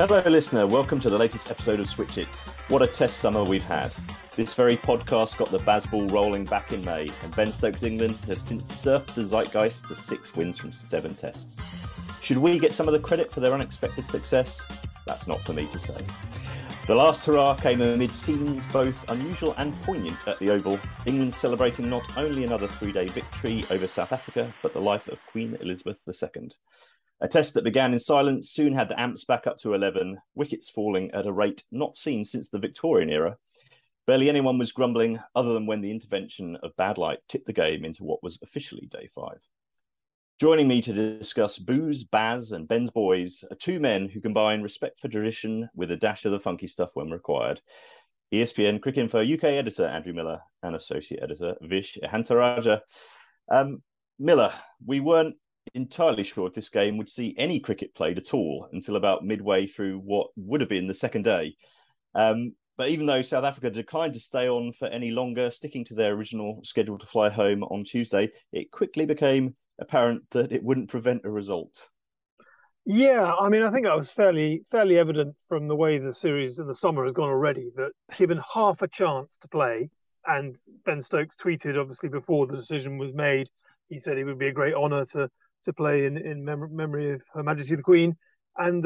Hello, listener. Welcome to the latest episode of Switch It. What a test summer we've had. This very podcast got the Bazball rolling back in May, and Ben Stokes' England have since surfed the zeitgeist to 6 wins from 7 tests. Should we get some of the credit for their unexpected success? That's not for me to say. The last hurrah came amid scenes both unusual and poignant at the Oval, England celebrating not only another 3-day victory over South Africa, but the life of Queen Elizabeth II. A test that began in silence soon had the amps back up to 11, wickets falling at a rate not seen since the Victorian era. Barely anyone was grumbling, other than when the intervention of bad light tipped the game into what was officially day 5. Joining me to discuss booze, Baz and Ben's boys are two men who combine respect for tradition with a dash of the funky stuff when required. ESPN Crickinfo UK editor Andrew Miller and associate editor Vish Ehantharajah. Miller, we weren't entirely sure if this game would see any cricket played at all until about midway through what would have been the second day. But even though South Africa declined to stay on for any longer, sticking to their original schedule to fly home on Tuesday, it quickly became apparent that it wouldn't prevent a result. Yeah, I mean, I think that was fairly evident from the way the series in the summer has gone already, that given half a chance to play, and Ben Stokes tweeted, obviously, before the decision was made, he said it would be a great honour to play in memory of Her Majesty the Queen. And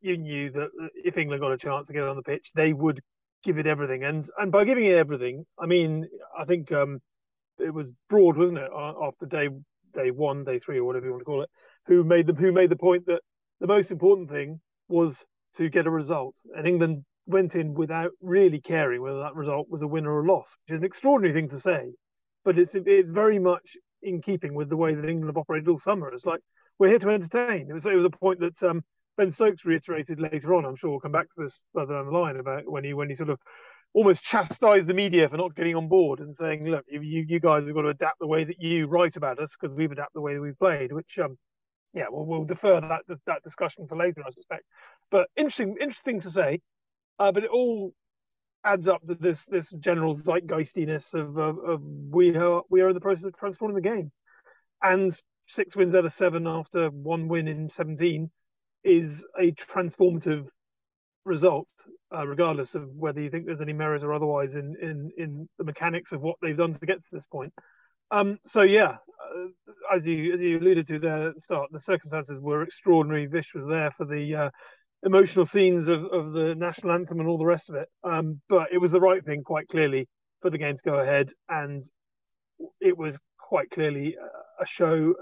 you knew that if England got a chance to get on the pitch, they would give it everything. And by giving it everything, I mean, I think it was Broad, wasn't it, after day 1, day 3, or whatever you want to call it, who made the point that the most important thing was to get a result. And England went in without really caring whether that result was a win or a loss, which is an extraordinary thing to say. But it's very much in keeping with the way that England have operated all summer. It's like, we're here to entertain. It was a point that Ben Stokes reiterated later on. I'm sure we'll come back to this further down the line about when he sort of almost chastised the media for not getting on board and saying, look, you guys have got to adapt the way that you write about us because we've adapted the way that we've played, which, we'll defer that discussion for later, I suspect. But interesting to say, but it all adds up to this general zeitgeistiness of we are in the process of transforming the game. And 6 wins out of 7 after 1 win in 17 is a transformative result, regardless of whether you think there's any merit or otherwise in the mechanics of what they've done to get to this point. As you alluded to there at the start, the circumstances were extraordinary. Vish was there for the emotional scenes of the national anthem and all the rest of it. But it was the right thing, quite clearly, for the game to go ahead. And it was quite clearly a show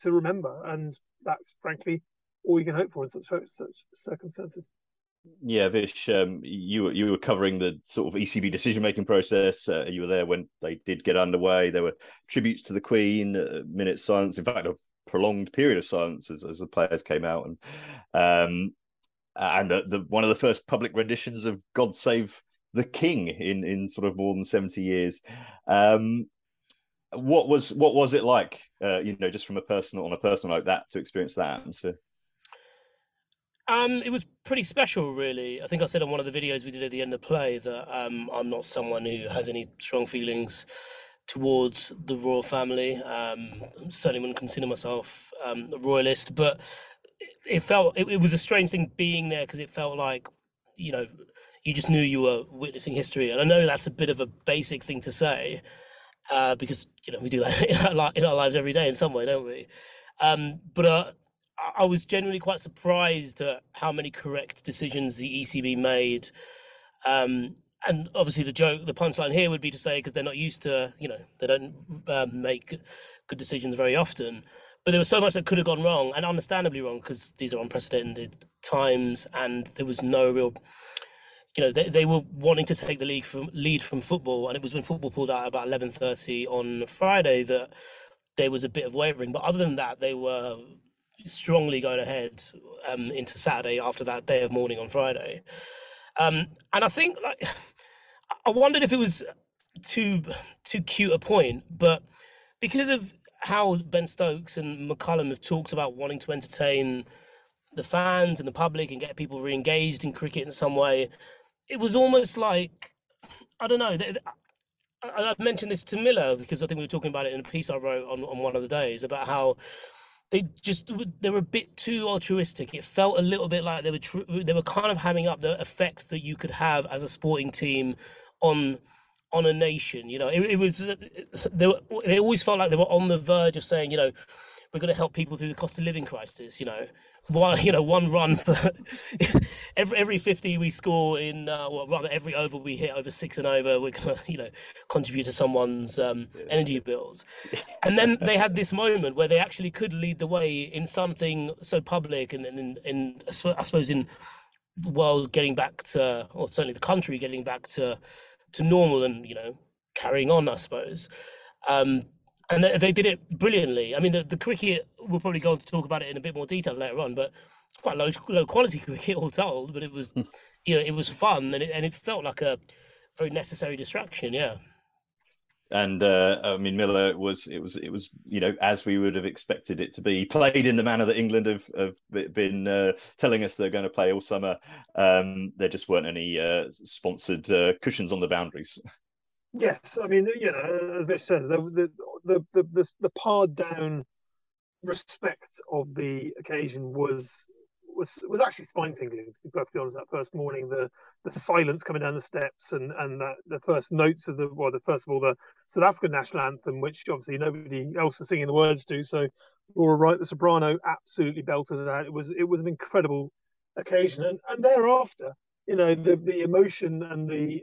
to remember. And that's, frankly, all you can hope for in such circumstances. Yeah, Vish, you were covering the sort of ECB decision-making process. You were there when they did get underway. There were tributes to the Queen, minute silence. In fact, a prolonged period of silence as the players came out. And one of the first public renditions of God Save the King in sort of more than 70 years. What was it like, just from a personal note, that to experience that atmosphere? It was pretty special, really. I think I said on one of the videos we did at the end of play that I'm not someone who has any strong feelings towards the royal family. Certainly wouldn't consider myself a royalist, but It was a strange thing being there because it felt like, you just knew you were witnessing history. And I know that's a bit of a basic thing to say because, we do that in our lives every day in some way, don't we? But I was generally quite surprised at how many correct decisions the ECB made. And obviously the punchline here would be to say, because they're not used to, they don't make good decisions very often. But there was so much that could have gone wrong, and understandably wrong, because these are unprecedented times, and there was no real, they were wanting to take the lead from football, and it was when football pulled out about 11:30 on Friday that there was a bit of wavering. But other than that, they were strongly going ahead into Saturday after that day of mourning on Friday. And I think, I wondered if it was too cute a point, but because of how Ben Stokes and McCullum have talked about wanting to entertain the fans and the public and get people re-engaged in cricket in some way, it was almost like, I don't know, I mentioned this to Miller because I think we were talking about it in a piece I wrote on one of the days about how they were a bit too altruistic. It felt a little bit like they were kind of hamming up the effect that you could have as a sporting team on a nation. You know, they always felt like they were on the verge of saying, you know, we're going to help people through the cost of living crisis. You know, one run for every 50 we score in, well, rather every over we hit, over six and over, we're going to, you know, contribute to someone's energy bills. And then they had this moment where they actually could lead the way in something so public, and in I suppose in the world getting back to, or certainly the country getting back to normal, and, you know, carrying on, I suppose. And they did it brilliantly. I mean, the cricket, we'll probably go on to talk about it in a bit more detail later on, but it's quite low quality cricket all told, but it was, you know, it was fun, and it felt like a very necessary distraction. Yeah. And I mean, Miller was, you know, as we would have expected it to be. He played in the manner that England have been telling us they're going to play all summer. There just weren't any sponsored cushions on the boundaries. Yes, I mean, you know, as Vish says, the pared down respect of the occasion was actually spine tingling, to be perfectly honest. That first morning, the silence coming down the steps, and that the first notes of the South African national anthem, which obviously nobody else was singing the words to. So Laura Wright, the soprano, absolutely belted it out. It was an incredible occasion, and thereafter, you know, the emotion and the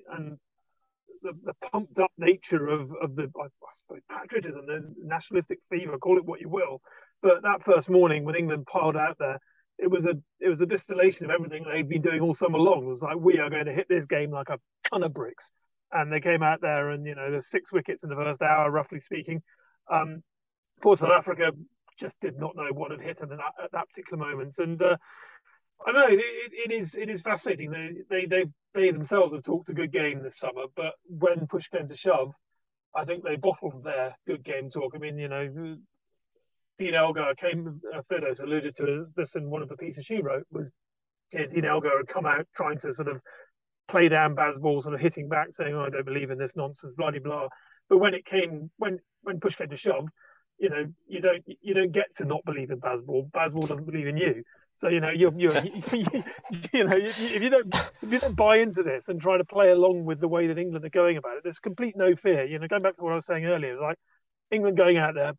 pumped up nature of the, I suppose, patriotism, the nationalistic fever, call it what you will. But that first morning when England piled out there, it was a distillation of everything they've been doing all summer long. It was like, we are going to hit this game like a ton of bricks. And they came out there, and, you know, there were 6 wickets in the first hour, roughly speaking. Poor South Africa just did not know what had hit them at that particular moment. And I know it is fascinating. They themselves have talked a good game this summer, but when push came to shove, I think they bottled their good game talk. I mean, you know, Dean Elgar came. Fido's alluded to this in one of the pieces she wrote. Was, you know, Dean Elgar had come out trying to sort of play down Bazball, sort of hitting back, saying, "Oh, I don't believe in this nonsense," blah de blah. But when push came to shove, you know, you don't get to not believe in Bazball. Bazball doesn't believe in you. So, you know, if you don't buy into this and try to play along with the way that England are going about it, there's complete no fear. You know, going back to what I was saying earlier, like England going out there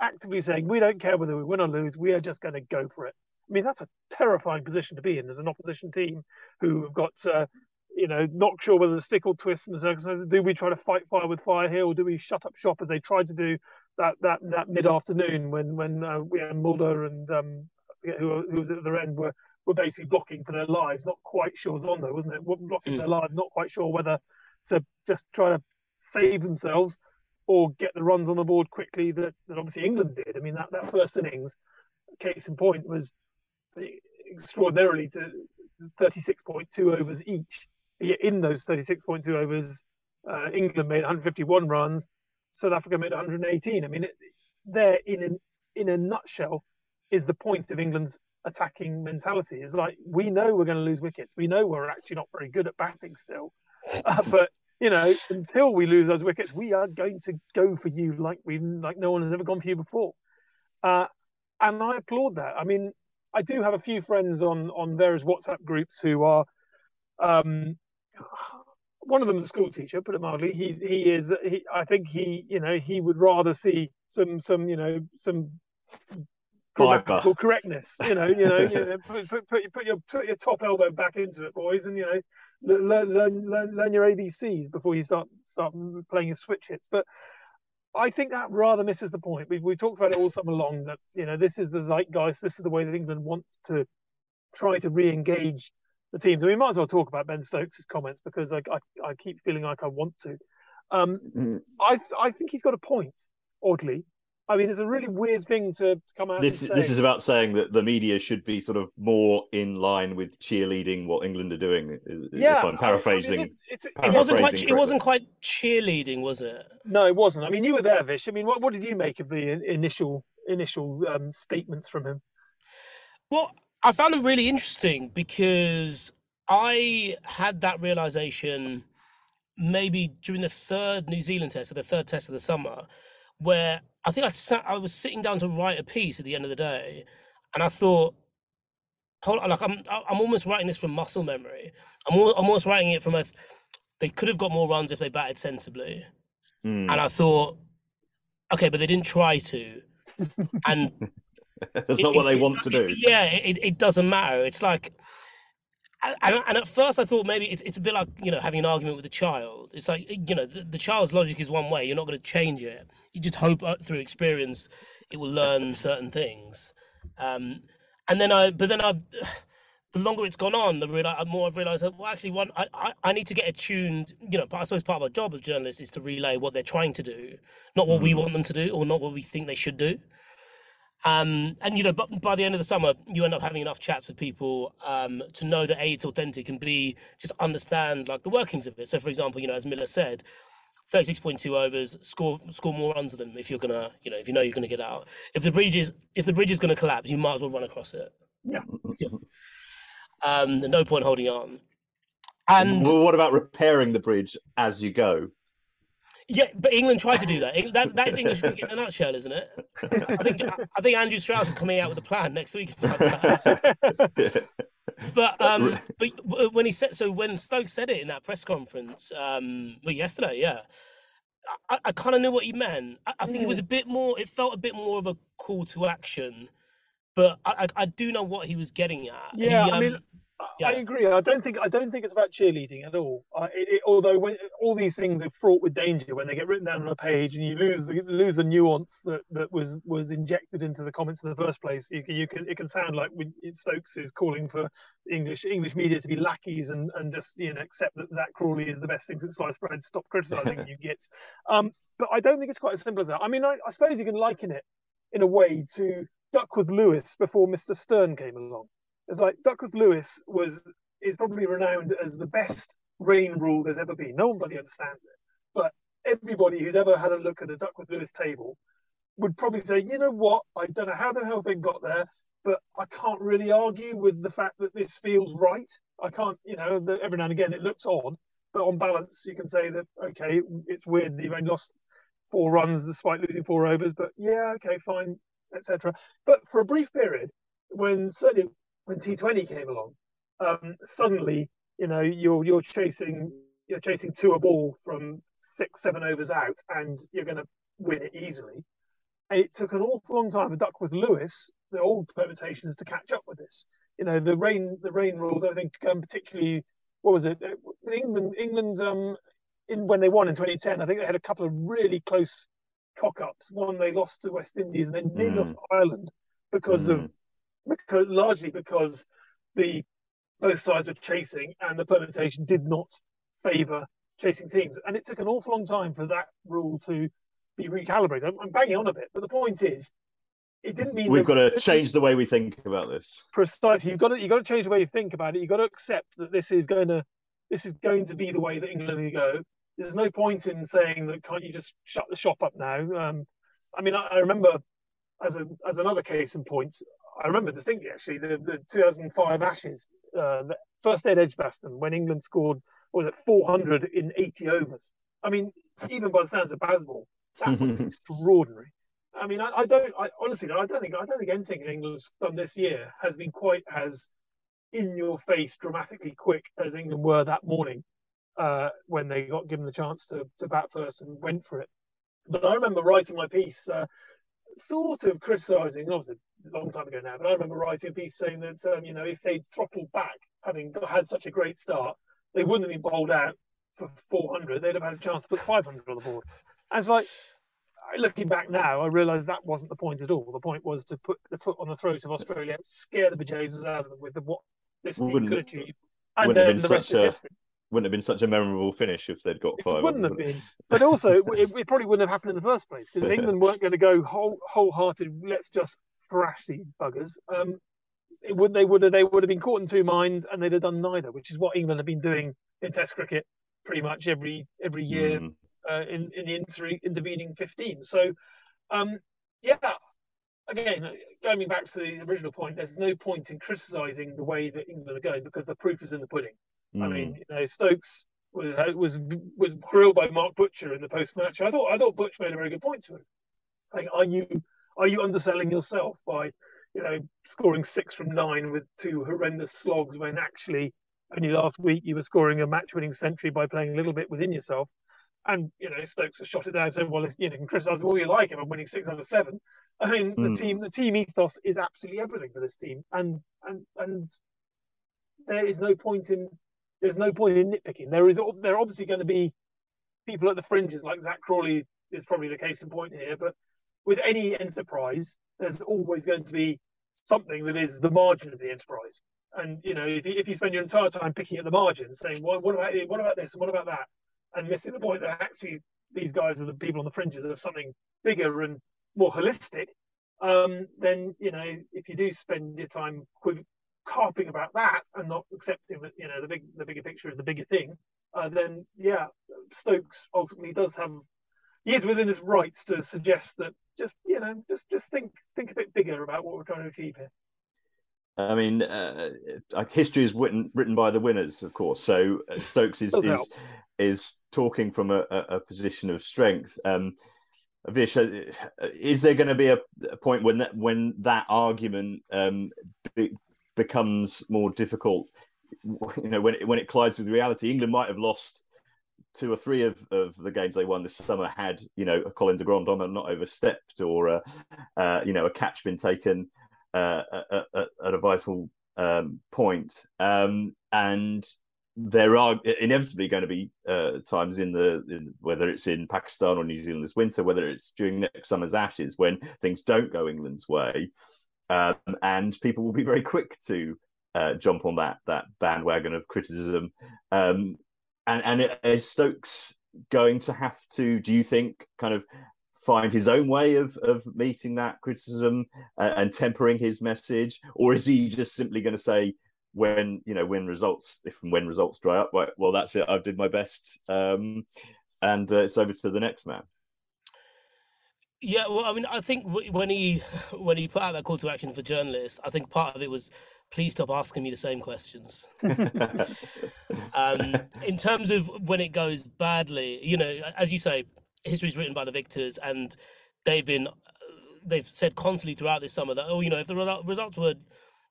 actively saying, we don't care whether we win or lose, we are just going to go for it. I mean, that's a terrifying position to be in as an opposition team who have got, you know, not sure whether the stick will twist in the circumstances. Do we try to fight fire with fire here, or do we shut up shop as they tried to do that mid-afternoon when we had Mulder and... who was at the end were basically blocking for their lives, not quite sure, Zondo, wasn't it? Blocking for their lives, not quite sure whether to just try to save themselves or get the runs on the board quickly that obviously England did. I mean, that first innings, case in point, was extraordinarily to 36.2 overs each. In those 36.2 overs, England made 151 runs, South Africa made 118. I mean, there in a nutshell is the point of England's attacking mentality. Is like, we know we're going to lose wickets. We know we're actually not very good at batting still. But, you know, until we lose those wickets, we are going to go for you like no one has ever gone for you before. And I applaud that. I mean, I do have a few friends on various WhatsApp groups who are... one of them is a school teacher, put it mildly. He is, I think you know, he would rather see some grammatical correctness, you know, put your top elbow back into it, boys, and, you know, learn your ABCs before you start playing your switch hits. But I think that rather misses the point. We've talked about it all summer long, that, you know, this is the zeitgeist, this is the way that England wants to try to re-engage the teams. I mean, we might as well talk about Ben Stokes' comments, because I keep feeling like I want to. I think he's got a point, oddly. I mean, it's a really weird thing to come out and say. This is about saying that the media should be sort of more in line with cheerleading what England are doing. Yeah, if I'm paraphrasing. I mean, it wasn't quite cheerleading, was it? No, it wasn't. I mean, you were there, Vish. I mean, what did you make of the initial statements from him? Well, I found them really interesting, because I had that realization maybe during the third New Zealand test, or the third test of the summer, where I think I was sitting down to write a piece at the end of the day, and I thought, like, I'm almost writing this from muscle memory. I'm almost writing it from a, they could have got more runs if they batted sensibly. Mm. And I thought, okay, but they didn't try to. And that's not what they want to do. Yeah, it doesn't matter. It's like, and at first I thought maybe it's a bit like, you know, having an argument with a child. It's like, you know, the child's logic is one way. You're not going to change it. You just hope through experience it will learn certain things. But then the longer it's gone on, the more I've realised that, well, actually, I need to get attuned, you know, I suppose part of our job as journalists is to relay what they're trying to do, not what we want them to do or not what we think they should do. And, you know, but by the end of the summer, you end up having enough chats with people to know that A, it's authentic, and B, just understand, like, the workings of it. So, for example, you know, as Miller said, 36.2 overs, score more runs than them if you're gonna, you know, if you know you're gonna get out. If the bridge is gonna collapse, you might as well run across it. Yeah. There's no point holding on. And well, what about repairing the bridge as you go? Yeah, but England tried to do that. That's English cricket in a nutshell, isn't it? I think Andrew Strauss is coming out with a plan next week about that. But when he said, so when Stokes said it in that press conference, yesterday, yeah, I kind of knew what he meant. I think it was a bit more. It felt a bit more of a call to action, but I do know what he was getting at. Yeah, I agree. I don't think it's about cheerleading at all. Although all these things are fraught with danger when they get written down on a page, and you lose the nuance that was injected into the comments in the first place. It can sound like Stokes is calling for English media to be lackeys and just, you know, accept that Zach Crawley is the best thing since sliced bread. Stop criticising you gits. But I don't think it's quite as simple as that. I mean, I suppose you can liken it in a way to Duckworth Lewis before Mr. Stern came along. It's like Duckworth Lewis is probably renowned as the best rain rule there's ever been. No one bloody understands it. But everybody who's ever had a look at a Duckworth Lewis table would probably say, you know what, I don't know how the hell they got there, but I can't really argue with the fact that this feels right. I can't, you know, every now and again it looks odd, but on balance you can say that, okay, it's weird that you've only lost 4 runs despite losing 4 overs, but yeah, okay, fine, etc. But for a brief period, when T20 came along, suddenly, you know, you're chasing 2 a ball from 6-7 overs out, and you're going to win it easily. It took an awful long time for Duckworth Lewis, the old permutations, to catch up with this. You know, the rain rules. I think particularly, what was it? England. When they won in 2010, I think they had a couple of really close cock-ups. One they lost to West Indies, and then they lost to Ireland because both sides were chasing and the permutation did not favour chasing teams. And it took an awful long time for that rule to be recalibrated. I'm banging on a bit, but the point is, it didn't mean we've got to change the way we think about this. Precisely, you've got to change the way you think about it. You've got to accept that this is going to be the way that England go. There's no point in saying that can't you just shut the shop up now. I mean, I remember as another case in point. I remember distinctly, actually, the 2005 Ashes, the first day at Edgbaston, when England scored, what was it, 400 in 80 overs. I mean, even by the sounds of Bazball, that was extraordinary. I mean, I honestly don't think anything England's done this year has been quite as in-your-face, dramatically quick as England were that morning when they got given the chance to bat first and went for it. But I remember writing my piece, sort of criticising, obviously, a long time ago now, but I remember writing a piece saying that, you know, if they'd throttled back, having had such a great start, they wouldn't have been bowled out for 400. They'd have had a chance to put 500 on the board. And it's like, looking back now, I realise that wasn't the point at all. The point was to put the foot on the throat of Australia, scare the bejesus out of them with what this team could achieve. And then the rest is history. Wouldn't have been such a memorable finish if they'd got 500. It wouldn't have been. But also, it probably wouldn't have happened in the first place, because England weren't going to go wholehearted, let's just thrash these buggers. They would have been caught in two minds, and they'd have done neither, which is what England have been doing in Test cricket pretty much every year in the intervening 15. So, yeah, again, going back to the original point, there's no point in criticising the way that England are going, because the proof is in the pudding. Mm. I mean, you know, Stokes was grilled by Mark Butcher in the post match. I thought Butch made a very good point to him. Like, are you underselling yourself by, you know, scoring 6 from 9 with 2 horrendous slogs when actually only last week you were scoring a match-winning century by playing a little bit within yourself? And, you know, Stokes has shot it down and said, well, you can criticise all you like if I'm winning 6 out of 7. I mean, the team ethos is absolutely everything for this team. And there's no point in nitpicking. There are obviously going to be people at the fringes, like Zach Crawley is probably the case in point here, but with any enterprise, there's always going to be something that is the margin of the enterprise. And, you know, if you spend your entire time picking at the margin, saying, well, what about this, and what about that, and missing the point that actually these guys are the people on the fringes of something bigger and more holistic, then, you know, if you do spend your time carping about that and not accepting that, you know, the bigger picture is the bigger thing, then, yeah, Stokes ultimately does have... He is within his rights to suggest that just think a bit bigger about what we're trying to achieve here. I mean, history is written by the winners, of course. So Stokes is talking from a position of strength. Vish, is there going to be a point when that argument becomes more difficult? You know, when it collides with reality? England might have lost 2 or 3 of the games they won this summer had, you know, a Colin de Grandhomme not overstepped, or a catch been taken at a vital point. And there are inevitably going to be times whether it's in Pakistan or New Zealand this winter, whether it's during next summer's Ashes, when things don't go England's way, and people will be very quick to jump on that bandwagon of criticism. And is Stokes going to have to, do you think, kind of find his own way of meeting that criticism and tempering his message? Or is he just simply going to say, when results dry up, well, that's it, I've did my best, and it's over to the next man? Yeah, well, I mean, I think when he put out that call to action for journalists, I think part of it was, please stop asking me the same questions. In terms of when it goes badly, you know, as you say, history is written by the victors, and they've said constantly throughout this summer that, oh, you know, if the results were,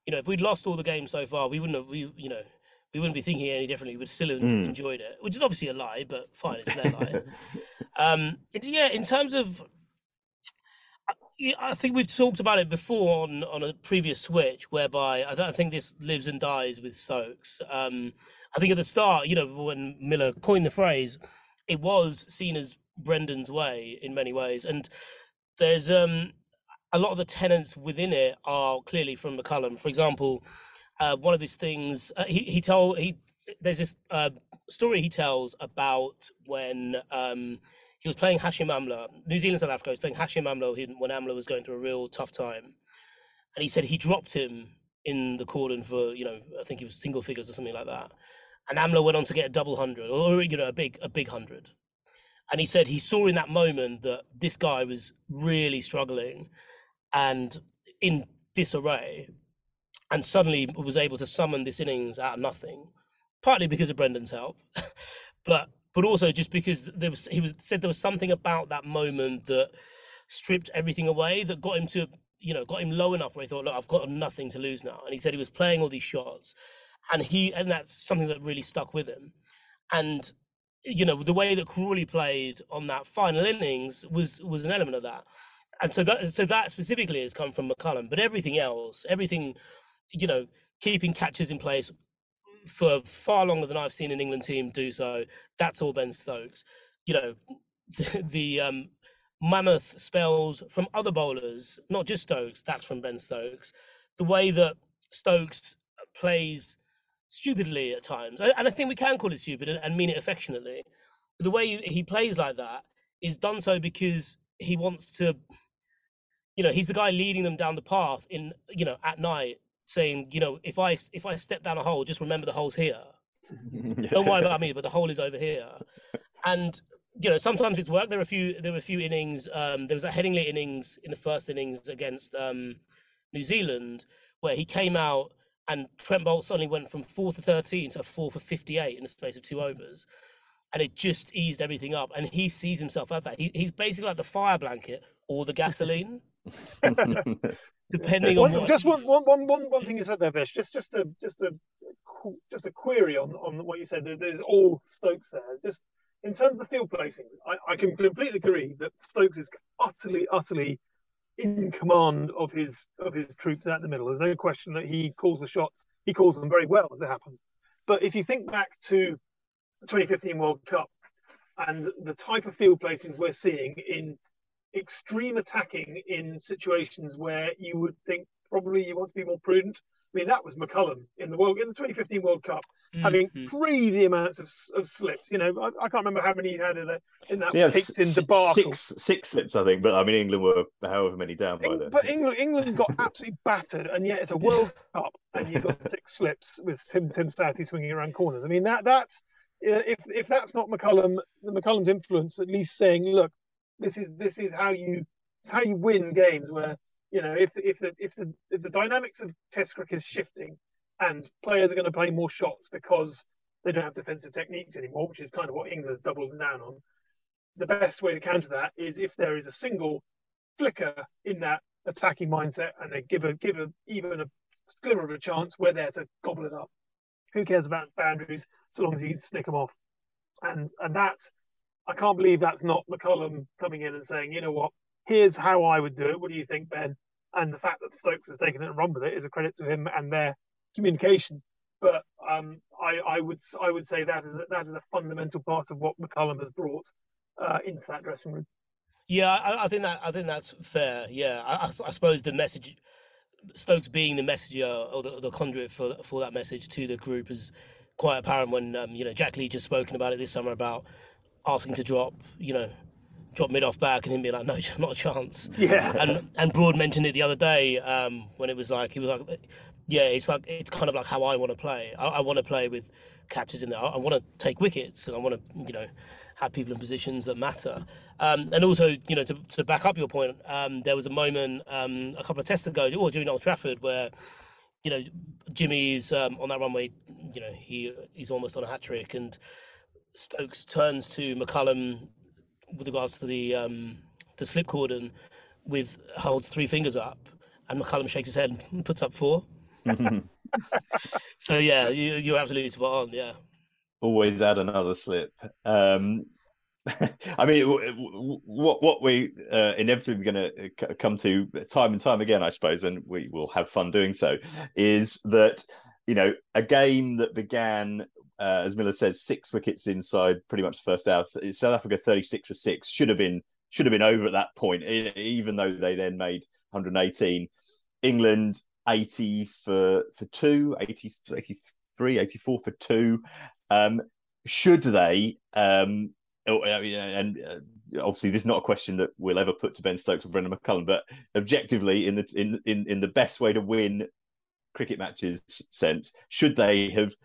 you know, if we'd lost all the games so far, we wouldn't be thinking any differently. We'd still have enjoyed it, which is obviously a lie, but fine, it's their lie. In terms of, I think we've talked about it before on a previous switch, whereby I think this lives and dies with Stokes. I think at the start, you know, when Miller coined the phrase, it was seen as Brendon's way in many ways. And there's a lot of the tenets within it are clearly from McCullum. For example, one of his things, there's this story he tells about when... he was playing Hashim Amla, New Zealand, South Africa. He was playing Hashim Amla when Amla was going through a real tough time. And he said he dropped him in the cordon for, you know, I think he was single figures or something like that. And Amla went on to get a double 100, or, you know, a big 100. And he said he saw in that moment that this guy was really struggling and in disarray, and suddenly was able to summon this innings out of nothing, partly because of Brendon's help, but also just because there was something about that moment that stripped everything away, that got him to, you know, got him low enough where he thought, look, I've got nothing to lose now. And he said he was playing all these shots, and that's something that really stuck with him. And, you know, the way that Crawley played on that final innings was an element of that. And so that specifically has come from McCullum, but everything else, you know, keeping catches in place for far longer than I've seen an England team do so, that's all Ben Stokes. You know, the mammoth spells from other bowlers, not just Stokes, that's from Ben Stokes. The way that Stokes plays stupidly at times, and I think we can call it stupid and mean it affectionately, the way he plays like that is done so because he wants to, you know, he's the guy leading them down the path in, you know, at night, saying, you know, if I step down a hole, just remember the hole's here. Don't worry about me, but the hole is over here. And, you know, sometimes it's worked. There were a few innings. There was a Headingley innings in the first innings against New Zealand, where he came out and Trent Bolt suddenly went from 4 for 13 to 4 for 58 in the space of 2 overs, and it just eased everything up. And he sees himself at that. He's basically like the fire blanket or the gasoline, depending on what... Just one thing you said there, Vish. Just a query on what you said. There's all Stokes there. Just in terms of the field placing, I can completely agree that Stokes is utterly in command of his troops out the middle. There's no question that he calls the shots. He calls them very well, as it happens. But if you think back to the 2015 World Cup and the type of field placings we're seeing in extreme attacking in situations where you would think probably you want to be more prudent. I mean, that was McCullum in the 2015 World Cup, having crazy amounts of slips. You know, I can't remember how many he had in that picked-in debacle. Six slips, I think. But I mean, England were however many down by then. But England got absolutely battered, and yet it's a World Cup, and you got six slips with Tim Southey swinging around corners. I mean, that's if that's not McCullum, the McCullum's influence at least saying, look, this is how you win games where. You know, if the dynamics of Test cricket is shifting, and players are going to play more shots because they don't have defensive techniques anymore, which is kind of what England doubled down on. The best way to counter that is if there is a single flicker in that attacking mindset, and they give even a glimmer of a chance, we're there to gobble it up. Who cares about boundaries so long as you snick them off? And that's, I can't believe that's not McCullum coming in and saying, you know what, here's how I would do it. What do you think, Ben? And the fact that Stokes has taken it and run with it is a credit to him and their communication. But I would say that is a fundamental part of what McCullum has brought into that dressing room. Yeah, I think that's fair. Yeah, I suppose the message, Stokes being the messenger or the conduit for that message to the group is quite apparent when Jack Leach has spoken about it this summer about asking to drop mid off back and him being like, no, not a chance. Yeah. And Broad mentioned it the other day when it was like, he was like, yeah, it's like, it's kind of like how I want to play. I want to play with catches in there. I want to take wickets and I want to, have people in positions that matter. And also, to back up your point, there was a moment a couple of tests ago, during Old Trafford where, Jimmy's on that runway, he's almost on a hat trick and Stokes turns to McCullum with regards to the slip cordon, with holds three fingers up, and McCullum shakes his head and puts up four. So yeah, you're absolutely spot on. Yeah, always add another slip. I mean, what we inevitably going to come to time and time again, I suppose, and we will have fun doing so, is that a game that began. As Miller says, six wickets inside pretty much the first hour. South Africa 36 for six should have been over at that point, even though they then made 118. England 80 for two, 80, 83, 84 for two. Should they? Obviously, this is not a question that we'll ever put to Ben Stokes or Brendon McCullum, but objectively, in the best way to win cricket matches sense, should they have?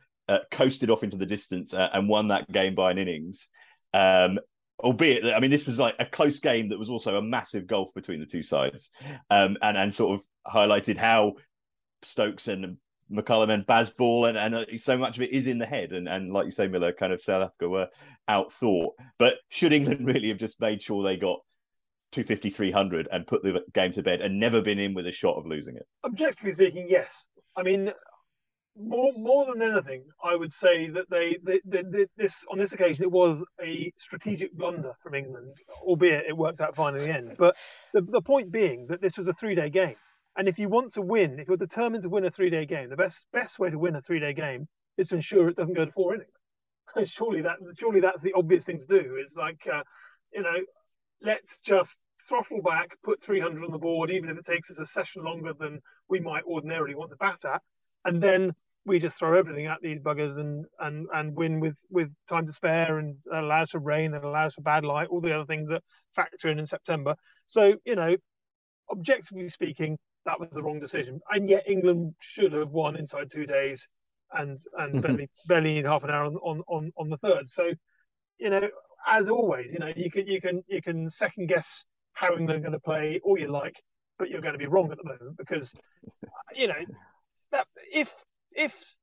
Coasted off into the distance and won that game by an innings. Albeit, I mean, this was like a close game that was also a massive gulf between the two sides and sort of highlighted how Stokes and McCullum and Bazball and so much of it is in the head. And like you say, Miller, kind of South Africa were outthought. But should England really have just made sure they got 250, 300 and put the game to bed and never been in with a shot of losing it? Objectively speaking, yes. I mean... More than anything, I would say that this occasion it was a strategic blunder from England, albeit it worked out fine in the end. But the point being that this was a three-day game, and if you want to win, if you're determined to win a three-day game, the best way to win a three-day game is to ensure it doesn't go to four innings. surely that's the obvious thing to do. Is like let's just throttle back, put 300 on the board, even if it takes us a session longer than we might ordinarily want to bat at. And then we just throw everything at these buggers and win with time to spare, and that allows for rain, that allows for bad light, all the other things that factor in September. So, objectively speaking, that was the wrong decision. And yet England should have won inside 2 days and barely in half an hour on the third. So, as always, you can second guess how England are going to play all you like, but you're going to be wrong at the moment because, that if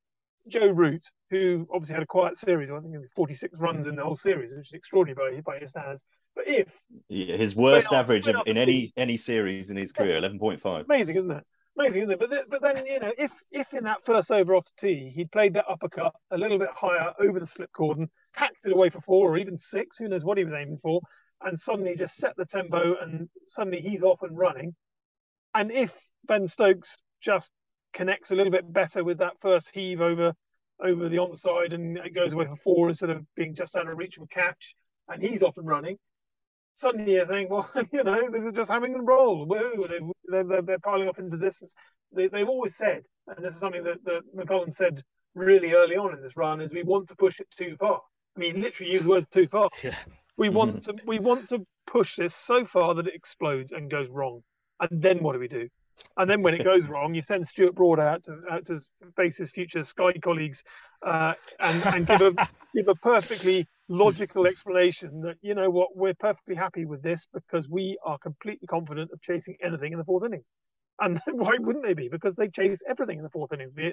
Joe Root, who obviously had a quiet series, I think 46 runs in the whole series, which is extraordinary by his standards, But if his worst average in any series in his career, 11.5. Amazing, isn't it? Amazing, isn't it? But then, you know, if in that first over off the tee he'd played that uppercut a little bit higher over the slip cordon, hacked it away for 4 or even 6, who knows what he was aiming for, and suddenly just set the tempo and suddenly he's off and running. And if Ben Stokes just connects a little bit better with that first heave over the onside and it goes away for 4 instead of being just out of reach of a catch, and he's off and running, suddenly you think, well, you know, this is just having a roll. Woo, they're piling off into the distance. They've always said, and this is something that McCullum said really early on in this run, is we want to push it too far. I mean, literally use the word too far. Yeah. We want to push this so far that it explodes and goes wrong. And then what do we do? And then when it goes wrong, you send Stuart Broad out to face his future Sky colleagues and give a perfectly logical explanation that, you know what, we're perfectly happy with this because we are completely confident of chasing anything in the fourth innings. And why wouldn't they be? Because they chase everything in the fourth innings, be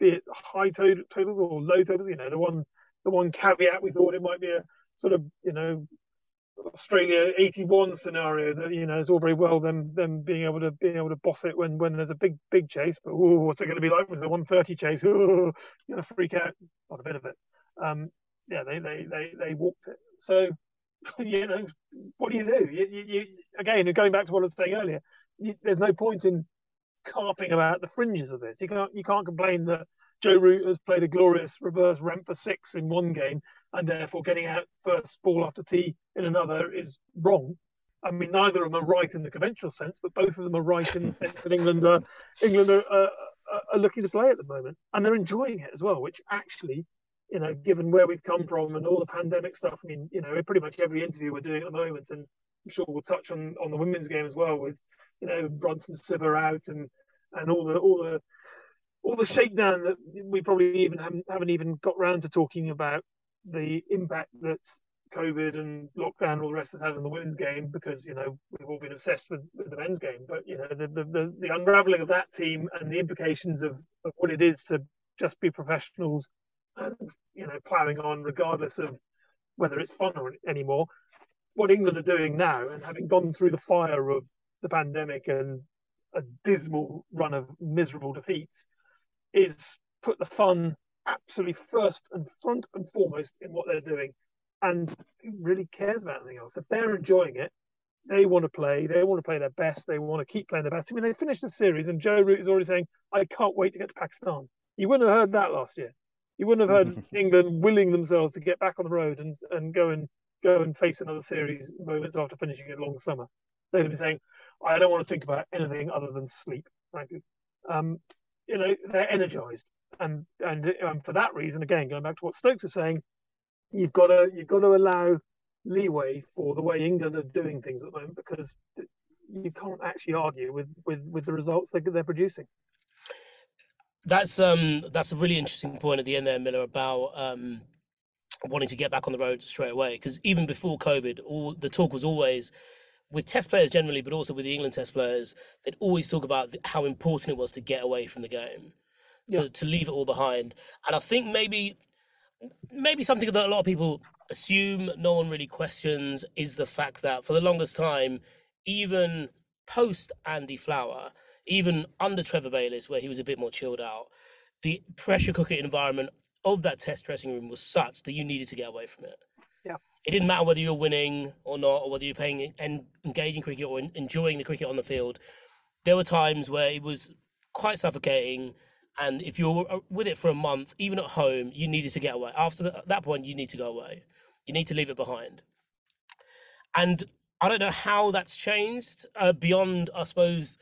it high totals or low totals. You know, the one caveat we thought it might be a sort of, you know, Australia 81 scenario that, you know, is all very well them being able to boss it when there's a big chase, but ooh, what's it going to be like when there's a 130 chase? Ooh, you're going to freak out. Not a bit of it. Yeah, they walked it. So, you know, what do? You again, going back to what I was saying earlier, there's no point in carping about the fringes of this. You can't complain that Joe Root has played a glorious reverse ramp for 6 in one game, and therefore getting out first ball after tee in another is wrong. I mean, neither of them are right in the conventional sense, but both of them are right in the sense that England are looking to play at the moment, and they're enjoying it as well, which actually, you know, given where we've come from and all the pandemic stuff, I mean, you know, pretty much every interview we're doing at the moment, and I'm sure we'll touch on the women's game as well, with, you know, Brunt and Sciver out and all the shakedown that we probably even haven't even got round to talking about, the impact that COVID and lockdown and all the rest has had on the women's game, because, you know, we've all been obsessed with the men's game. But, you know, the unravelling of that team and the implications of what it is to just be professionals and, you know, ploughing on regardless of whether it's fun or anymore. What England are doing now, and having gone through the fire of the pandemic and a dismal run of miserable defeats, is put the fun absolutely first and front and foremost in what they're doing. And who really cares about anything else? If they're enjoying it, they want to play. They want to play their best. They want to keep playing their best. I mean, they finished the series, and Joe Root is already saying, I can't wait to get to Pakistan. You wouldn't have heard that last year. You wouldn't have heard England willing themselves to get back on the road and go and face another series moments after finishing a long summer. They'd have been saying, I don't want to think about anything other than sleep. Thank you. You know, they're energised, and for that reason, again, going back to what Stokes is saying, you've got to allow leeway for the way England are doing things at the moment, because you can't actually argue with the results they're producing. That's a really interesting point at the end there, Miller, about wanting to get back on the road straight away, because even before COVID, all the talk was always, with Test players generally, but also with the England Test players, they'd always talk about how important it was to get away from the game, to leave it all behind. And I think maybe something that a lot of people assume, no one really questions, is the fact that for the longest time, even post Andy Flower, even under Trevor Bayliss, where he was a bit more chilled out, the pressure cooker environment of that Test dressing room was such that you needed to get away from it. Yeah. It didn't matter whether you were winning or not, or whether you're playing and engaging cricket or enjoying the cricket on the field. There were times where it was quite suffocating, and if you were with it for a month, even at home, you needed to get away. After that point, you need to go away. You need to leave it behind. And I don't know how that's changed beyond, I suppose,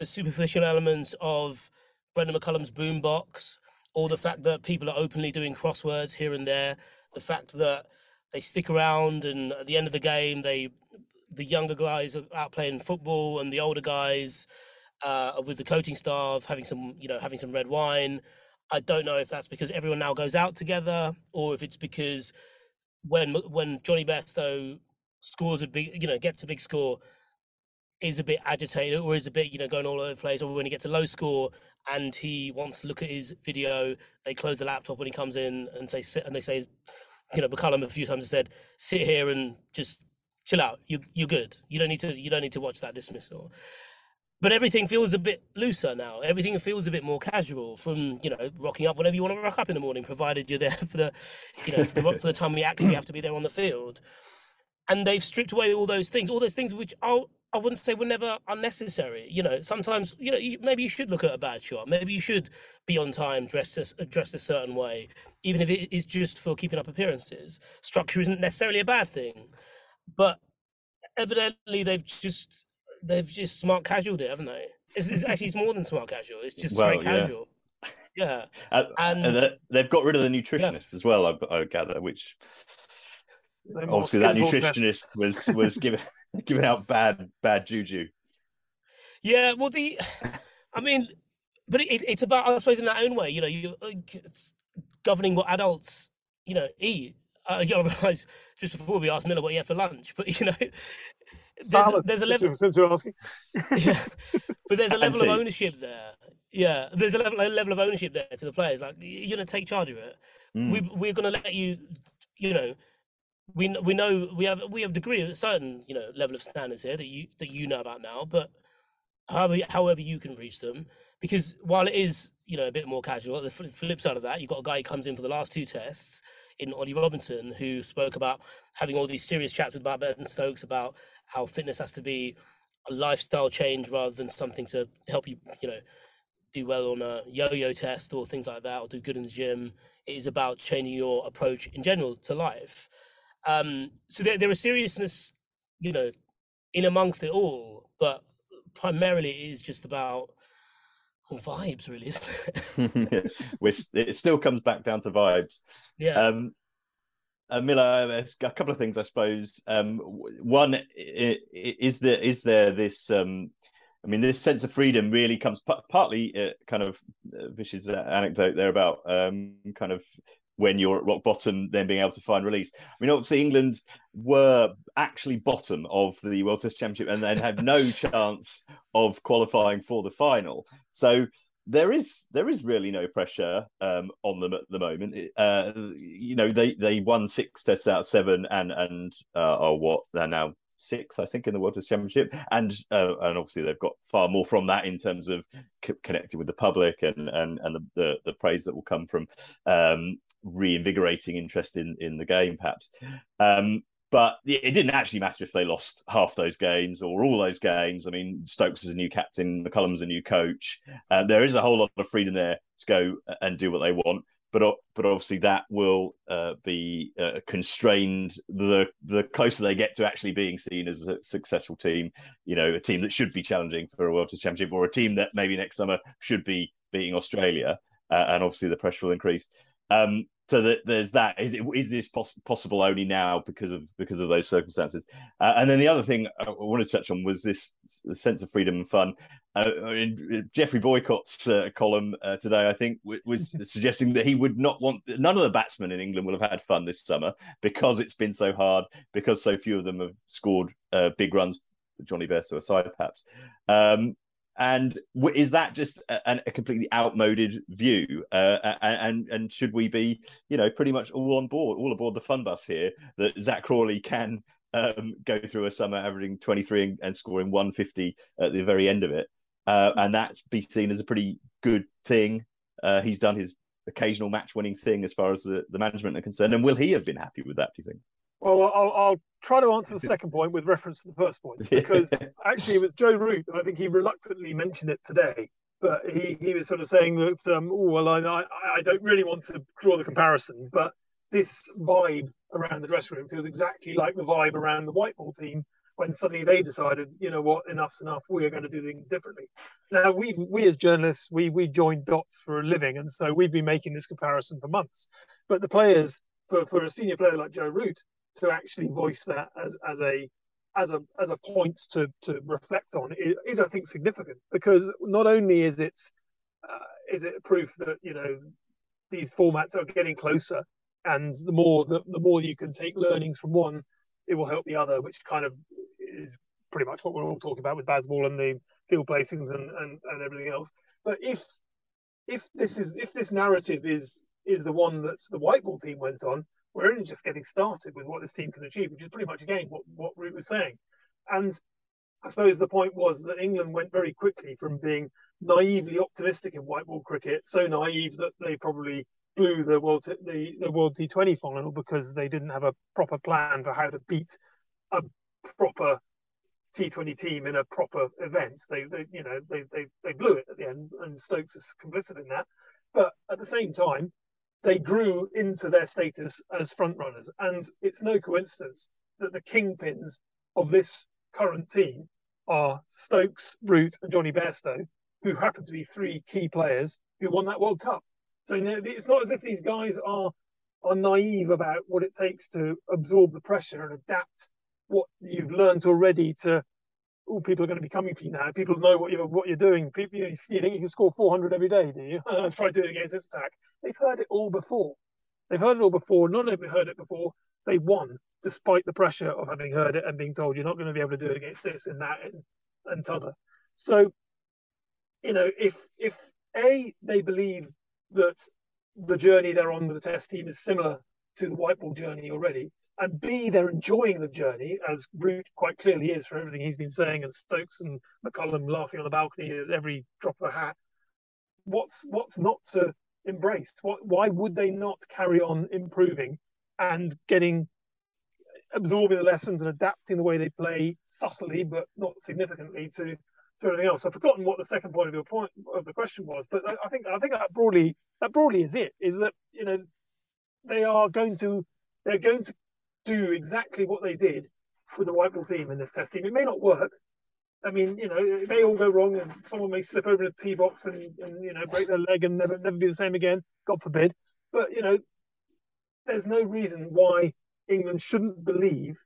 the superficial elements of Brendon McCullum's boombox, or the fact that people are openly doing crosswords here and there, the fact that they stick around, and at the end of the game, the younger guys are out playing football, and the older guys are with the coaching staff having some red wine. I don't know if that's because everyone now goes out together, or if it's because when Johnny Bairstow scores a big, gets a big score, is a bit agitated, or is a bit going all over the place, or when he gets a low score and he wants to look at his video, they close the laptop when he comes in and say, sit, and they say. McCullum a few times has said, sit here and just chill out, you're good. You don't need to watch that dismissal. But everything feels a bit looser now. Everything feels a bit more casual. From rocking up whenever you want to rock up in the morning, provided you're there for the for the time we actually have to be there on the field. And they've stripped away all those things which I wouldn't say were never unnecessary. Sometimes maybe you should look at a bad shot. Maybe you should be on time, dressed a certain way, even if it is just for keeping up appearances. Structure isn't necessarily a bad thing, but evidently they've just smart casualed it, haven't they? It's more than smart casual. It's just very casual. Yeah. And they've got rid of the nutritionist as well, I gather, which obviously that nutritionist was giving out bad juju. Yeah, well, but it's about, I suppose, in that own way, you're governing what adults, eat. I realised just before we asked Miller what he had for lunch, but, there's a level. Since you're asking, yeah, but there's a level of ownership there. Yeah, there's a level of ownership there to the players. Like, you're gonna take charge of it. We're gonna let you. We know we have degree of a certain level of standards here that you know about now. But however you can reach them, because while it is a bit more casual, the flip side of that, you've got a guy who comes in for the last two tests in Ollie Robinson, who spoke about having all these serious chats with Ben Stokes about how fitness has to be a lifestyle change rather than something to help you, do well on a yo-yo test or things like that, or do good in the gym. It is about changing your approach in general to life. So there is seriousness, in amongst it all, but primarily it is just about vibes, really, isn't it? It still comes back down to vibes. Yeah. Miller, a couple of things, I suppose. One, is there this? This sense of freedom really comes partly kind of Vish's anecdote there about kind of when you're at rock bottom, then being able to find release. Obviously England were actually bottom of the World Test Championship and then had no chance of qualifying for the final. So there is really no pressure on them at the moment. They won 6 tests out of 7 and are what they're now 6th, I think, in the World Test Championship, and obviously they've got far more from that in terms of connecting with the public and the praise that will come from reinvigorating interest in the game, perhaps. But it didn't actually matter if they lost half those games or all those games. Stokes is a new captain, McCullum's a new coach. There is a whole lot of freedom there to go and do what they want. But obviously that will be constrained the closer they get to actually being seen as a successful team, a team that should be challenging for a World Test Championship, or a team that maybe next summer should be beating Australia, and obviously the pressure will increase. So that there's that. Is this possible only now because of those circumstances? And then the other thing I wanted to touch on was the sense of freedom and fun. Geoffrey Boycott's column today, I think, was suggesting that he would not want, none of the batsmen in England will have had fun this summer because it's been so hard, because so few of them have scored big runs, Johnny Bairstow aside, perhaps. And is that just a completely outmoded view? And should we be, pretty much all aboard the fun bus here, that Zach Crawley can go through a summer averaging 23 and scoring 150 at the very end of it, and that's be seen as a pretty good thing? He's done his occasional match-winning thing as far as the management are concerned, and will he have been happy with that, do you think? Well, I'll try to answer the second point with reference to the first point, because actually it was Joe Root. I think he reluctantly mentioned it today, but he was sort of saying that, I don't really want to draw the comparison, but this vibe around the dressing room feels exactly like the vibe around the white ball team when suddenly they decided, enough's enough, we are going to do things differently. Now, we as journalists, we join dots for a living, and so we've been making this comparison for months. But the players, for a senior player like Joe Root, to actually voice that as a point to reflect on is I think significant, because not only is it proof that these formats are getting closer, and the more you can take learnings from one, it will help the other, which kind of is pretty much what we're all talking about with Bazball and the field placings and everything else. But if this narrative is the one that the white ball team went on, we're only just getting started with what this team can achieve, which is pretty much, again, what Root was saying. And I suppose the point was that England went very quickly from being naively optimistic in white ball cricket, so naive that they probably blew the World T20 final because they didn't have a proper plan for how to beat a proper T20 team in a proper event. They blew it at the end, and Stokes was complicit in that. But at the same time, they grew into their status as front runners, and it's no coincidence that the kingpins of this current team are Stokes, Root, and Johnny Bairstow, who happen to be three key players who won that World Cup. So it's not as if these guys are naive about what it takes to absorb the pressure and adapt what you've learned already to, oh, people are going to be coming for you now. People know what you're doing. People, you think you can score 400 every day, do you? Try doing it against this attack. They've heard it all before. Not only have they heard it before, they won, despite the pressure of having heard it and being told you're not going to be able to do it against this and that and t'other. So, if A, they believe that the journey they're on with the Test team is similar to the white ball journey already, and B, they're enjoying the journey, as Root quite clearly is for everything he's been saying, and Stokes and McCullum laughing on the balcony at every drop of a hat, what's not to embrace? Why would they not carry on improving and absorbing the lessons and adapting the way they play subtly but not significantly to everything else? I've forgotten what the second point of your point of the question was, but I think that broadly is it. Is that they're going to do exactly what they did with the white ball team in this Test team. It may not work. I mean, it may all go wrong, and someone may slip over in a tee box and break their leg and never be the same again. God forbid. But there's no reason why England shouldn't believe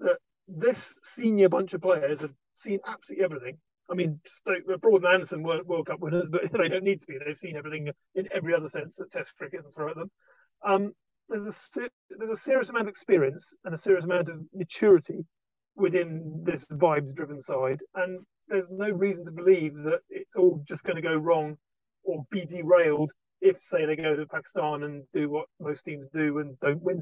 that this senior bunch of players have seen absolutely everything. I mean, Broad and Anderson weren't World Cup winners, but they don't need to be. They've seen everything in every other sense that Test cricket can throw at them. There's a serious amount of experience and a serious amount of maturity within this vibes-driven side, and there's no reason to believe that it's all just going to go wrong or be derailed if, say, they go to Pakistan and do what most teams do and don't win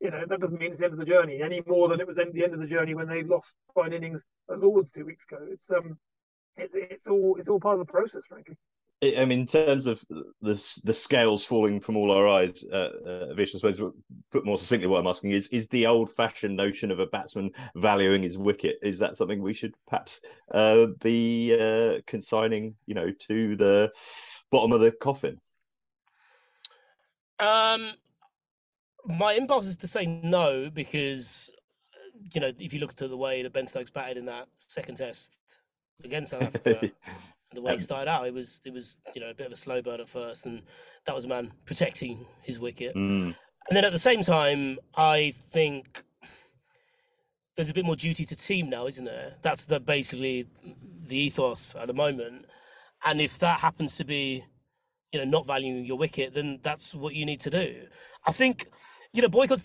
there. That doesn't mean it's the end of the journey any more than it was the end of the journey when they lost by an innings at Lords 2 weeks ago. It's all part of the process, frankly. I mean, in terms of the scales falling from all our eyes, Vish, I suppose, put more succinctly, what I'm asking is the old-fashioned notion of a batsman valuing his wicket, is that something we should perhaps be consigning, to the bottom of the coffin? My impulse is to say no, because, if you look to the way that Ben Stokes batted in that second Test against South Africa, the way he started out, it was a bit of a slow burn at first, and that was a man protecting his wicket. Mm. And then at the same time, I think there's a bit more duty to team now, isn't there? That's basically the ethos at the moment. And if that happens to be, not valuing your wicket, then that's what you need to do. I think, Boycott's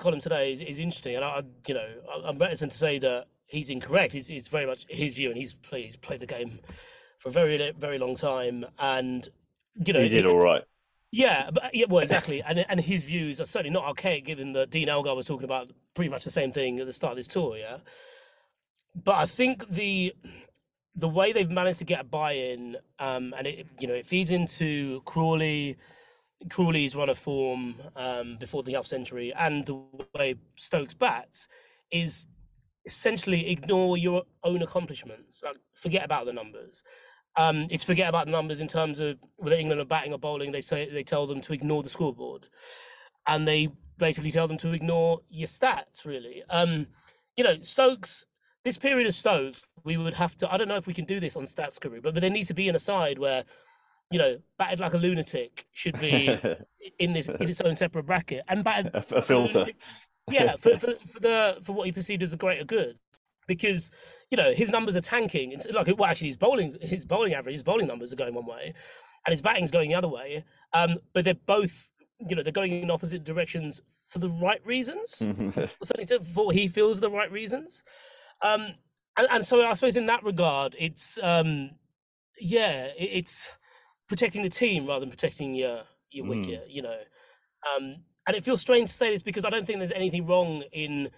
column today is interesting, and I'm reticent to say that he's incorrect. It's very much his view, and he's played the game for a very, very long time. And he did all right. Yeah, exactly. and his views are certainly not archaic, given that Dean Elgar was talking about pretty much the same thing at the start of this tour. Yeah, but I think the way they've managed to get a buy-in, and it feeds into Crawley's run of form before the half century, and the way Stokes bats is, essentially, ignore your own accomplishments. Like, forget about the numbers. It's forget about the numbers in terms of whether England are batting or bowling. They tell them to ignore the scoreboard, and they basically tell them to ignore your stats. Really, Stokes. This period of Stokes, we would have to. I don't know if we can do this on stats guru, but there needs to be an aside where, batted like a lunatic should be in its own separate bracket, and batted a filter. Lunatic, yeah, for what he perceived as the greater good, because his numbers are tanking. It's like, well, actually, his bowling numbers are going one way, and his batting's going the other way. But they're both, they're going in opposite directions for the right reasons. Certainly, for what he feels are the right reasons. And so I suppose in that regard, it's it's protecting the team rather than protecting your wicket. And it feels strange to say this because I don't think there's anything wrong in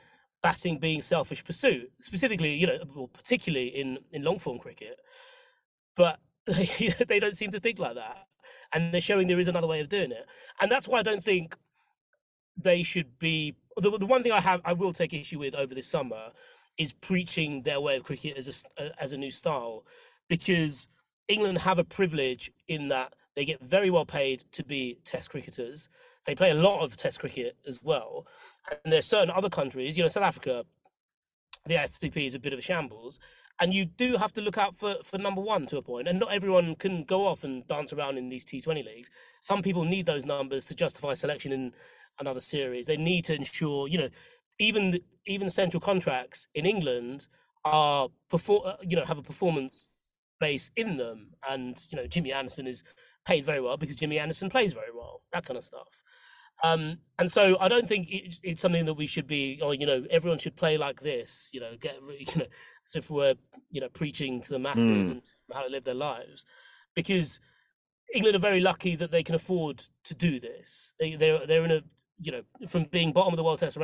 batting being selfish pursuit, specifically, you know, or particularly in long form cricket. But they don't seem to think like that. And they're showing there is another way of doing it. And that's why I don't think they should be... The one thing I will take issue with over this summer is preaching their way of cricket as a new style, because England have a privilege in that they get very well paid to be Test cricketers. They play a lot of Test cricket as well. And there are certain other countries, you know, South Africa, the FTP is a bit of a shambles. And you do have to look out for number one to a point. And not everyone can go off and dance around in these T20 leagues. Some people need those numbers to justify selection in another series. They need to ensure, you know, even central contracts in England are have a performance base in them. And, you know, Jimmy Anderson is paid very well because Jimmy Anderson plays very well, that kind of stuff. And so I don't think it's something that we should be, or, you know, everyone should play like this, you know, as if we're, you know, preaching to the masses and how to live their lives, because England are very lucky that they can afford to do this. They're in a, you know, from being bottom of the World Test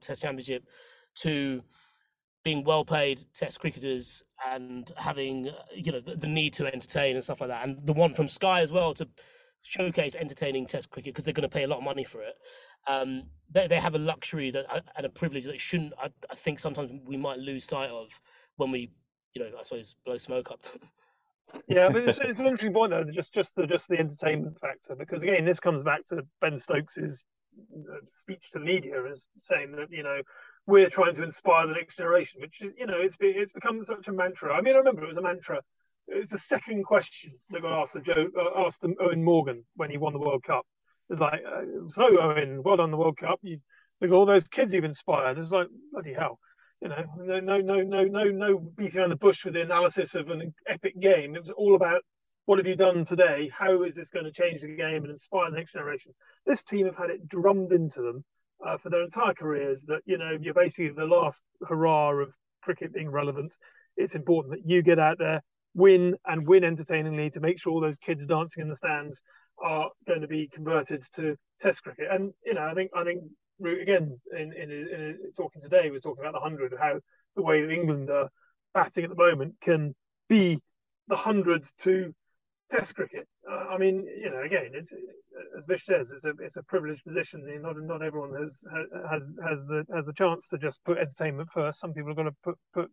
Test Championship to being well-paid Test cricketers and having, you know, the need to entertain and stuff like that. And the one from Sky as well to showcase entertaining Test cricket because they're going to pay a lot of money for it. They have a luxury and a privilege that shouldn't, I think sometimes we might lose sight of when we, you know, I suppose blow smoke up them. Yeah, but it's an interesting point though, just the entertainment factor, because again, this comes back to Ben Stokes's speech to the media as saying that, you know, we're trying to inspire the next generation, which, you know, it's become such a mantra. I mean, I remember it was a mantra. It was the second question that got asked to Owen Morgan when he won the World Cup. It's like, so Owen, well done the World Cup. Look, all those kids you've inspired. It's like, bloody hell. You know, no beating around the bush with the analysis of an epic game. It was all about what have you done today? How is this going to change the game and inspire the next generation? This team have had it drummed into them for their entire careers that, you know, you're basically the last hurrah of cricket being relevant. It's important that you get out there, win, and win entertainingly to make sure all those kids dancing in the stands are going to be converted to Test cricket. And, you know, I think Root, again, in his talking today, he was talking about the 100, how the way that England are batting at the moment can be the 100s to Test cricket. I mean, you know, again, it's, as Vish says, it's a privileged position. Not everyone has the chance to just put entertainment first. Some people have got to put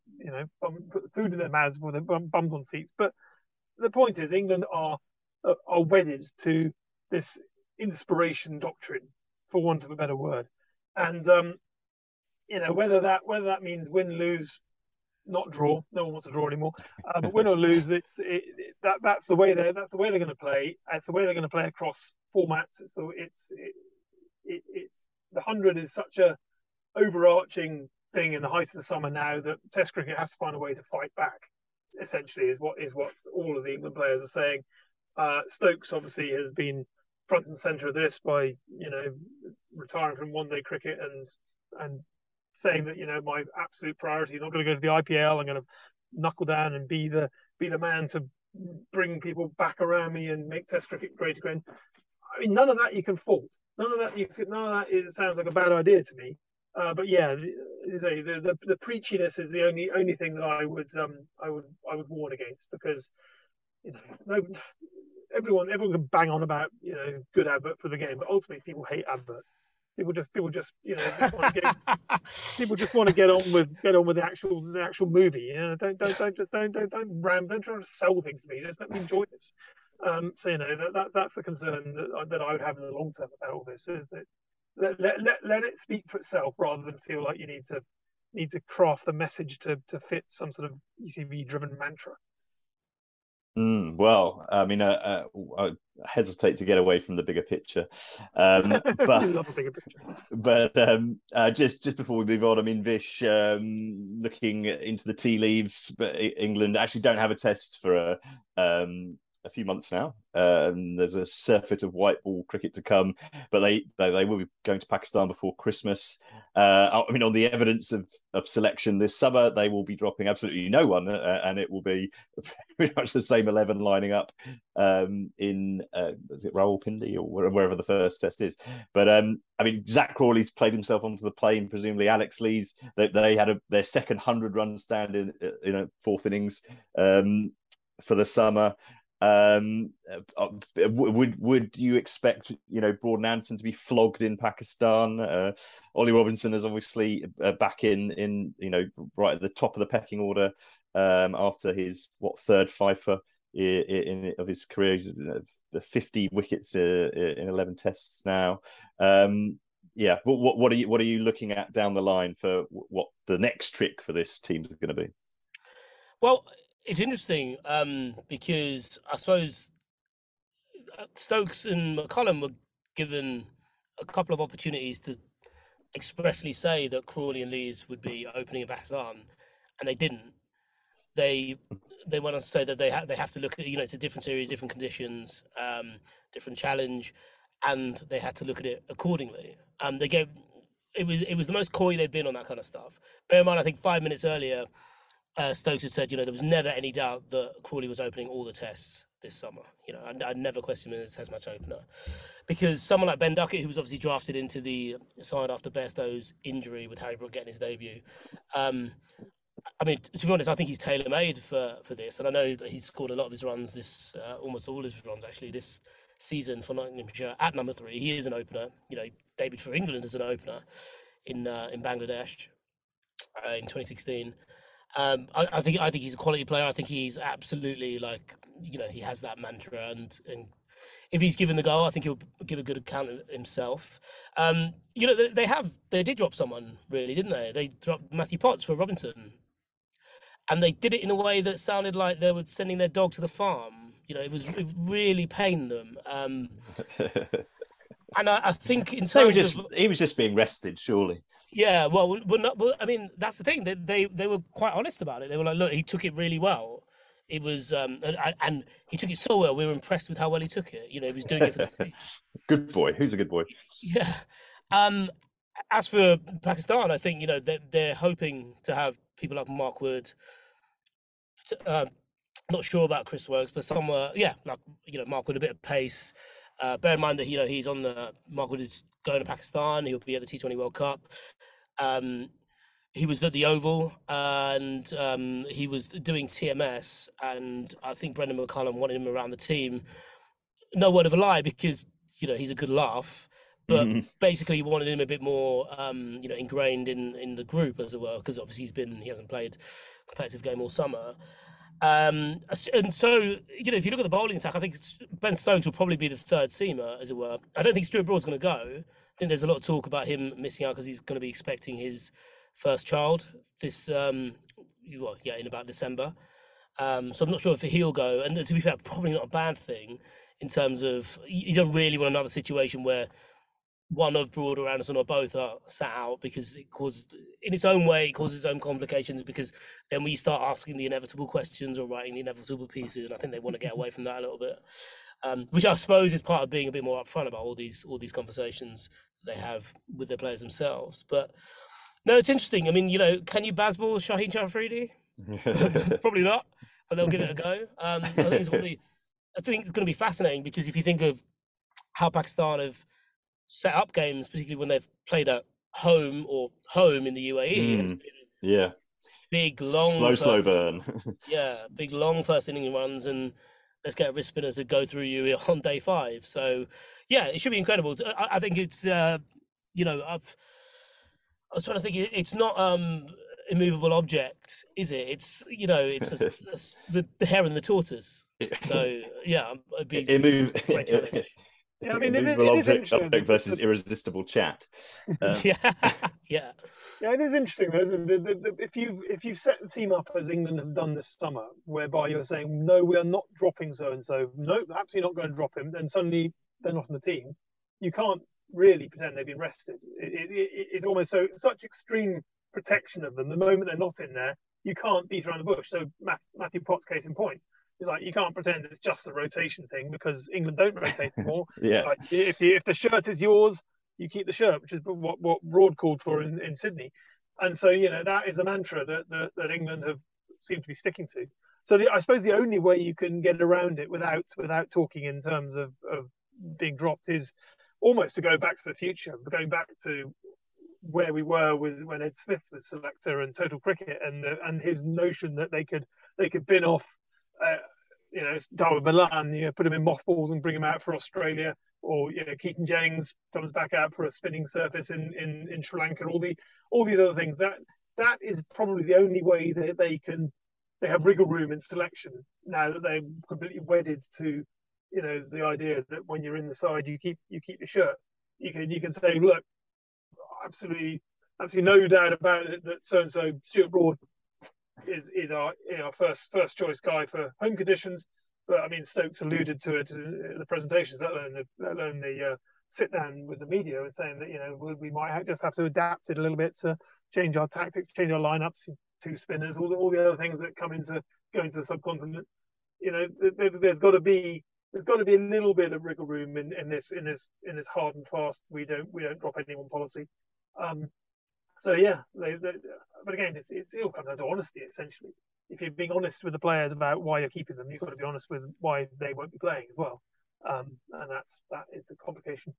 food in their mouths before they're bums on seats. But the point is, England are wedded to this inspiration doctrine, for want of a better word. And you know, whether that means win, lose, not draw. No one wants to draw anymore. But win or lose, that's the way they're going to play. It's the way they're going to play across formats. It's the 100 is such a overarching thing in the height of the summer now that Test cricket has to find a way to fight back. Essentially, is what all of the England players are saying. Stokes obviously has been front and centre of this by, you know, retiring from one-day cricket and saying that, you know, my absolute priority, I'm not going to go to the IPL. I'm going to knuckle down and be the man to bring people back around me and make Test cricket great again. I mean, none of that you can fault. None of that sounds like a bad idea to me. But yeah, the preachiness is the only thing that I would warn against, because, you know, everyone can bang on about, you know, good advert for the game, but ultimately people hate adverts. People just you know, people just want to get on with the actual movie. You know, don't ram, don't try to sell things to me. Just let me enjoy this. So, you know, that's the concern that I would have in the long term about all this, is that let it speak for itself rather than feel like you need to craft the message to fit some sort of ECB driven mantra. Well, I mean, I hesitate to get away from the bigger picture, just before we move on, I mean, Vish, looking into the tea leaves, but England actually don't have a test for a few months now. There's a surfeit of white ball cricket to come, but they will be going to Pakistan before Christmas. I mean, on the evidence of selection this summer, they will be dropping absolutely no one, and it will be pretty much the same 11 lining up in is it Rawalpindi or wherever the first test is. But I mean, Zach Crawley's played himself onto the plane, presumably Alex Lee's. They had their second 100-run stand in a fourth innings for the summer. Would you expect, you know, Broad and Anderson to be flogged in Pakistan? Ollie Robinson is obviously back in you know, right at the top of the pecking order after his third fifer of his career. He's 50 wickets in 11 tests now. Yeah, what are you looking at down the line for what the next trick for this team is going to be? Well, it's interesting because I suppose Stokes and McCullum were given a couple of opportunities to expressly say that Crawley and Lees would be opening in Pakistan, and they didn't. They went on to say that they have to look at, you know, it's a different series, different conditions, different challenge, and they had to look at it accordingly. They gave it was the most coy they've been on that kind of stuff. Bear in mind, I think 5 minutes earlier, Stokes had said, you know, there was never any doubt that Crawley was opening all the tests this summer. You know, I never questioned him as a test match opener, because someone like Ben Duckett, who was obviously drafted into the side after Bairstow's injury with Harry Brook getting his debut, I mean, to be honest, I think he's tailor-made for this. And I know that he's scored a lot of his runs this, almost all his runs actually, this season for Nottinghamshire at number 3. He is an opener. You know, he debuted for England as an opener in Bangladesh in 2016. I think he's a quality player. I think he's absolutely, like, you know, he has that mantra, and if he's given the go, I think he'll give a good account of himself. You know, they did drop someone, really, didn't they? They dropped Matthew Potts for Robinson, and they did it in a way that sounded like they were sending their dog to the farm. You know, it really pained them. And I think in terms he was just being rested, surely. Yeah, well, I mean, that's the thing. They were quite honest about it. They were like, look, he took it really well. It was, and he took it so well. We were impressed with how well he took it. You know, he was doing it for that team. Good boy. Who's a good boy? Yeah. As for Pakistan, I think, you know, they're hoping to have people like Mark Wood. Not sure about Chris Wokes, but somewhere, yeah, like, you know, Mark Wood, a bit of pace. Bear in mind that, you know, he's on the Mark Wood is going to Pakistan. He'll be at the T20 World Cup. He was at the Oval, and he was doing TMS. And I think Brendon McCullum wanted him around the team. No word of a lie, because, you know, he's a good laugh. But basically, he wanted him a bit more, you know, ingrained in the group, as it were, because obviously he hasn't played a competitive game all summer. And so, you know, if you look at the bowling attack, I think Ben Stokes will probably be the third seamer, as it were. I don't think Stuart Broad's going to go. I think there's a lot of talk about him missing out because he's going to be expecting his first child this, in about December. So I'm not sure if he'll go. And to be fair, probably not a bad thing, in terms of you don't really want another situation where one of Broad or Anderson or both are sat out, because it causes its own complications, because then we start asking the inevitable questions or writing the inevitable pieces, and I think they want to get away from that a little bit, which I suppose is part of being a bit more upfront about all these conversations they have with their players themselves. But no, it's interesting. I mean, you know, can you Bazball Shaheen Chafridi? Probably not, but they'll give it a go. I think it's going to be fascinating, because if you think of how Pakistan have set up games, particularly when they've played at home in the UAE. It's been big, long, slow burn. Yeah, big, long first inning runs, and let's get a wrist spinner to go through you on day 5. So, yeah, it should be incredible. I think it's, you know, I was trying to think, it's not immovable object, is it? It's, you know, it's the hare and the tortoise. So, yeah, it'd be a great challenge. Yeah, I mean, it is versus irresistible chat. Yeah, it is interesting, though, isn't it? If you've set the team up, as England have done this summer, whereby you're saying, no, we are not dropping so and so, no, absolutely not going to drop him, and suddenly they're not on the team, you can't really pretend they've been rested. It's almost such extreme protection of them. The moment they're not in there, you can't beat around the bush. So Matthew Potts, case in point. He's like, you can't pretend it's just a rotation thing because England don't rotate anymore. Yeah. Like, if the shirt is yours, you keep the shirt, which is what Broad called for in Sydney. And so, you know, that is the mantra that England have seemed to be sticking to. So I suppose the only way you can get around it without talking in terms of being dropped is almost to go back to the future, going back to where we were with when Ed Smith was selector and total cricket and his notion that they could bin off, you know, Darwin Milan, you know, put him in mothballs and bring him out for Australia, or, you know, Keaton Jennings comes back out for a spinning surface in Sri Lanka, all these other things. That is probably the only way that they have wriggle room in selection now that they're completely wedded to, you know, the idea that when you're in the side, you keep your shirt. You can say, look, absolutely no doubt about it that so-and-so Stuart Broad is our first choice guy for home conditions. But I mean, Stokes alluded to it in the presentations, let alone the sit down with the media, and saying that, you know, we might just have to adapt it a little bit to change our tactics, change our lineups, two spinners, all the other things that go into the subcontinent. You know, there's got to be a little bit of wriggle room in this hard and fast we don't drop anyone policy. So yeah, but again, it all comes down to honesty essentially. If you're being honest with the players about why you're keeping them, you've got to be honest with why they won't be playing as well, and that is the complication.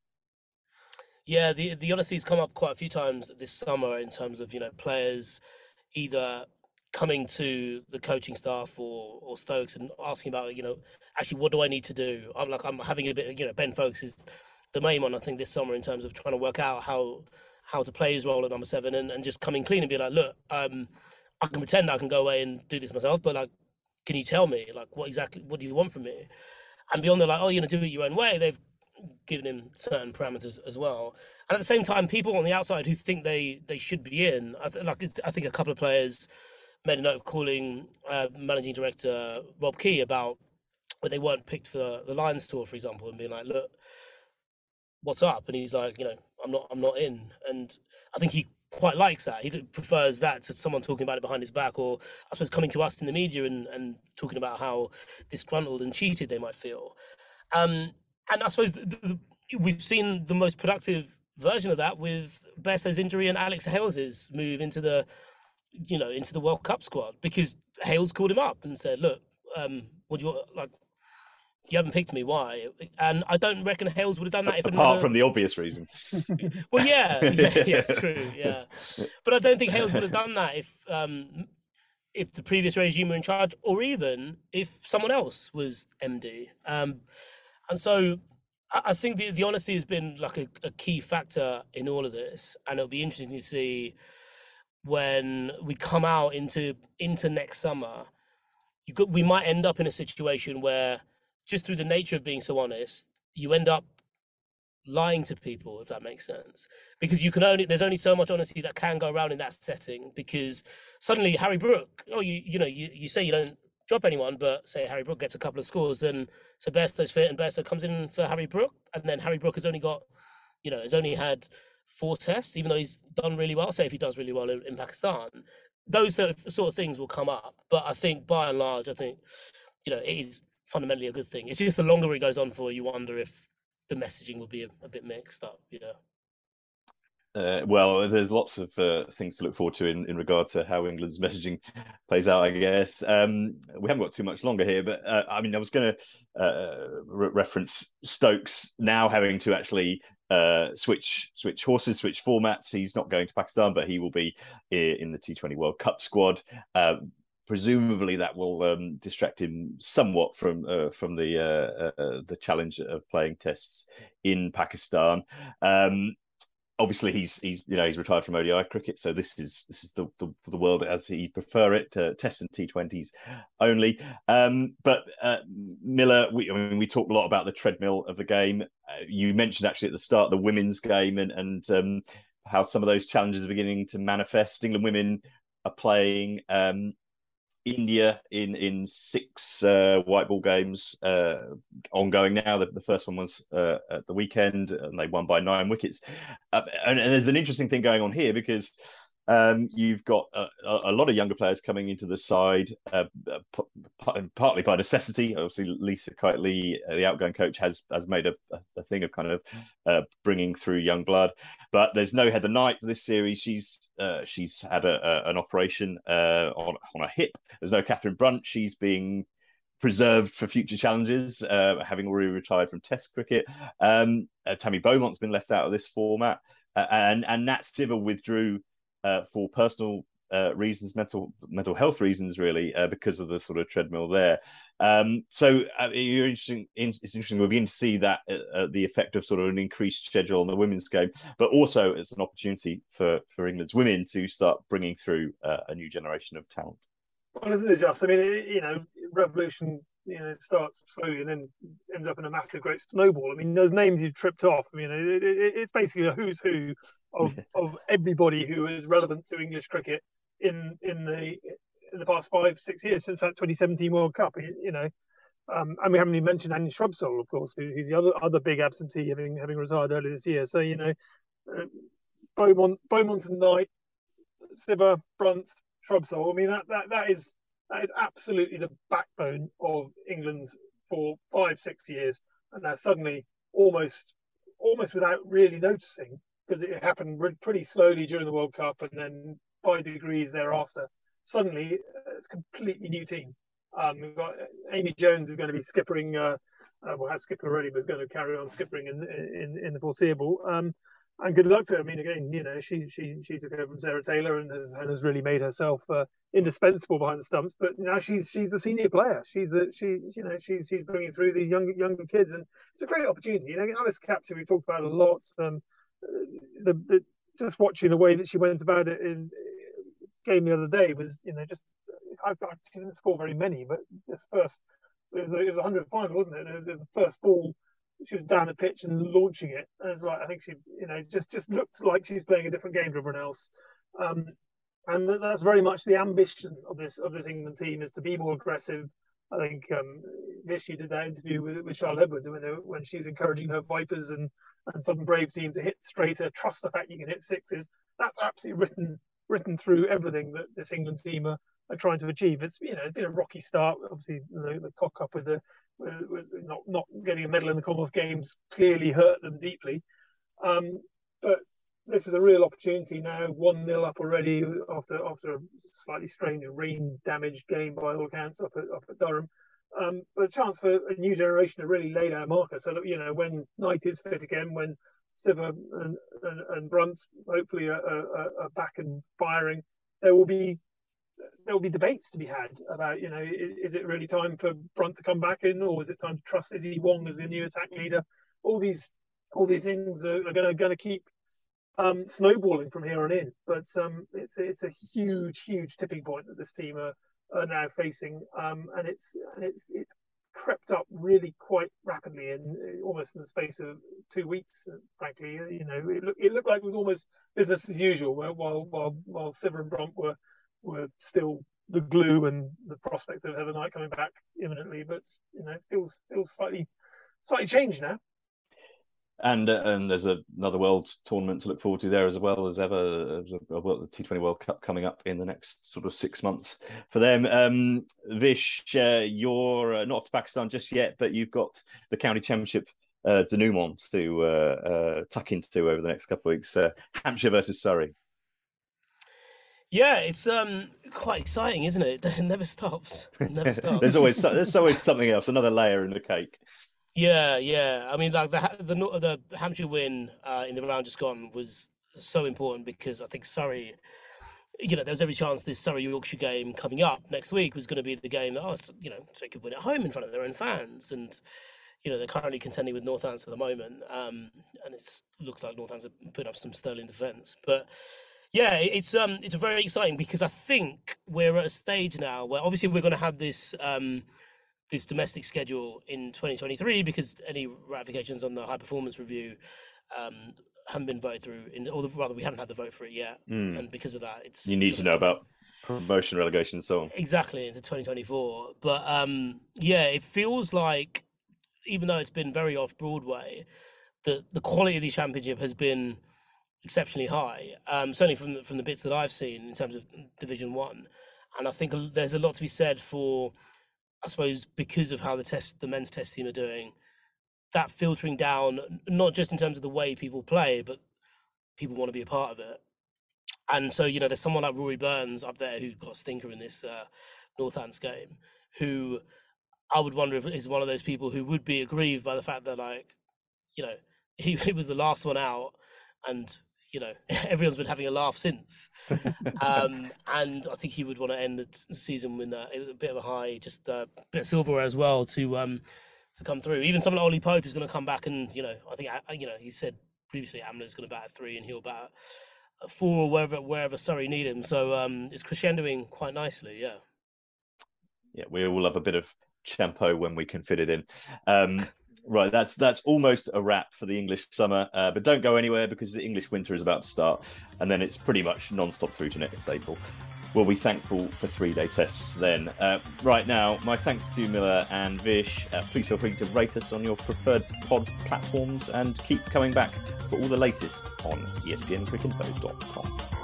Yeah, the honesty's come up quite a few times this summer in terms of, you know, players either coming to the coaching staff or Stokes and asking about, you know, actually, what do I need to do? I'm having a bit of, you know, Ben Stokes is the main one, I think, this summer in terms of trying to work out how to play his role at number 7 and just coming clean and be like, look, I can pretend I can go away and do this myself, but like, can you tell me, like, what do you want from me? And beyond the like, oh, you're going to do it your own way, they've given him certain parameters as well. And at the same time, people on the outside who think they should be in, I think a couple of players made a note of calling managing director Rob Key about when they weren't picked for the Lions tour, for example, and being like, look, what's up? And he's like, you know, I'm not in. And I think he quite likes that. He prefers that to someone talking about it behind his back, or I suppose coming to us in the media and talking about how disgruntled and cheated they might feel. And I suppose we've seen the most productive version of that with Bairstow's injury and Alex Hales's move into the World Cup squad, because Hales called him up and said, look, what do you want? Like, you haven't picked me, why? And I don't reckon Hales would have done that from the obvious reason. Well, yeah, yes, true, yeah. But I don't think Hales would have done that if the previous regime were in charge, or even if someone else was MD. And so I think the honesty has been like a key factor in all of this, and it'll be interesting to see when we come out into next summer. We might end up in a situation where, just through the nature of being so honest, you end up lying to people, if that makes sense, because there's only so much honesty that can go around in that setting. Because suddenly Harry Brook, you say you don't drop anyone, but say Harry Brook gets a couple of scores, then so Bairstow's fit and Bairstow comes in for Harry Brook, and then Harry Brook has only had 4 tests, even though he's done really well. Say if he does really well in Pakistan, those sort of things will come up. But I think by and large, you know, it is fundamentally a good thing. It's just the longer it goes on for, you wonder if the messaging will be a bit mixed up, you know. Well, there's lots of things to look forward to in regard to how England's messaging plays out, I guess. We haven't got too much longer here, but I was going to reference Stokes now having to actually switch horses, switch formats. He's not going to Pakistan, but he will be in the T20 World Cup squad. Presumably that will distract him somewhat from the challenge of playing tests in Pakistan. Obviously, he's retired from ODI cricket, so this is the world as he prefer it, Tests and T20s only. But Miller, we talk a lot about the treadmill of the game. You mentioned actually at the start the women's game and how some of those challenges are beginning to manifest. England women are playing India in 6 white ball games ongoing now. The first one was at the weekend, and they won by 9 wickets. And there's an interesting thing going on here, because You've got a lot of younger players coming into the side, partly by necessity. Obviously, Lisa Kitely, the outgoing coach, has made a thing of kind of bringing through young blood. But there's no Heather Knight for this series. She's had an operation on her hip. There's no Catherine Brunt. She's being preserved for future challenges, having already retired from Test cricket. Tammy Beaumont's been left out of this format, and Nat Sciver withdrew for personal reasons, mental health reasons, really, because of the sort of treadmill there. It's interesting. We'll begin to see that the effect of sort of an increased schedule on the women's game, but also it's an opportunity for England's women to start bringing through a new generation of talent. Well, isn't it, Josh? I mean, revolution, starts slowly and then ends up in a massive, great snowball. I mean, those names you've tripped off. I mean, it's basically a who's who of everybody who is relevant to English cricket in the past 5-6 years since that 2017 World Cup. And we haven't even mentioned Andy Shrubsole, of course, who's the other big absentee, having retired earlier this year. So Beaumont and Knight, Sciver, Brunt, Shrubsole. I mean, that is absolutely the backbone of England for 5-6 years, and now suddenly, almost without really noticing, because it happened pretty slowly during the World Cup, and then by degrees thereafter, suddenly it's a completely new team. We've got Amy Jones is going to be skippering, has skipper already, but is going to carry on skippering in the foreseeable. And good luck to her. I mean, again, she took over from Sarah Taylor and has really made herself indispensable behind the stumps. But now she's the senior player. She's bringing through these younger kids, and it's a great opportunity. Alice Capture, we talked about a lot. Just watching the way that she went about it in game the other day was, she didn't score very many, but this first it was 105, wasn't it? The first ball. She was down the pitch and launching it. And it's like, I think she, just looked like she's playing a different game to everyone else. And that's very much the ambition of this England team, is to be more aggressive. I think Vish, you did that interview with Charlotte Edwards when she's encouraging her Vipers and Southern Brave team to hit straighter, trust the fact you can hit sixes. That's absolutely written through everything that this England team are trying to achieve. It's it's been a rocky start. Obviously, the cock up with the. Not getting a medal in the Commonwealth Games clearly hurt them deeply, but this is a real opportunity now. 1-0 up already after a slightly strange rain-damaged game by all accounts up at Durham, but a chance for a new generation to really lay down a marker. So that when Knight is fit again, when Sciver and Brunt hopefully are back and firing, there will be debates to be had about, is it really time for Brunt to come back in, or is it time to trust Izzy Wong as the new attack leader? All these things are going to keep snowballing from here on in. But it's a huge tipping point that this team are now facing, and it's crept up really quite rapidly in almost in the space of 2 weeks. Frankly, it looked like it was almost business as usual while Sciver and Brunt were still the glue, and the prospect of Heather Knight coming back imminently, but it feels slightly changed now. And there's another world tournament to look forward to there as well as ever. The T20 World Cup coming up in the next sort of 6 months for them. Vish, you're not off to Pakistan just yet, but you've got the County Championship denouement to tuck into over the next couple of weeks. Hampshire versus Surrey. Yeah, it's quite exciting, isn't it? It never stops. There's always something else, another layer in the cake. Yeah. I mean, like the Hampshire win in the round just gone was so important, because I think Surrey, there was every chance this Surrey-Yorkshire game coming up next week was going to be the game that they could win at home in front of their own fans, and they're currently contending with Northants at the moment, and it looks like Northants are putting up some sterling defence, but. Yeah, it's very exciting, because I think we're at a stage now where obviously we're going to have this domestic schedule in 2023, because any ratifications on the high performance review haven't been voted through, we haven't had the vote for it yet, and because of that, you need to know about promotion, relegation, so on. Exactly, into 2024. But it feels like, even though it's been very off Broadway, the quality of the championship has been. exceptionally high, certainly from the bits that I've seen in terms of Division One. And I think there's a lot to be said for, I suppose, because of how the men's test team are doing, that filtering down, not just in terms of the way people play, but people want to be a part of it. And so, you know, there's someone like Rory Burns up there who got a stinker in this Northants game, who I would wonder if is one of those people who would be aggrieved by the fact that, like, you know, he was the last one out, and, you know, everyone's been having a laugh since. And I think he would want to end the season with a bit of a high, just a bit of silverware as well to come through. Even someone like Ollie Pope is going to come back and, you know, I think, you know, he said previously Amler's going to bat at 3 and he'll bat at 4 or wherever Surrey need him. So it's crescendoing quite nicely, yeah. Yeah, we all love a bit of champo when we can fit it in. Right, that's almost a wrap for the English summer, but don't go anywhere because the English winter is about to start, and then it's pretty much non-stop through to next April. We'll be thankful for three-day tests then. Right now, my thanks to Miller and Vish. Please feel free to rate us on your preferred pod platforms and keep coming back for all the latest on ESPNCrickinfo.com.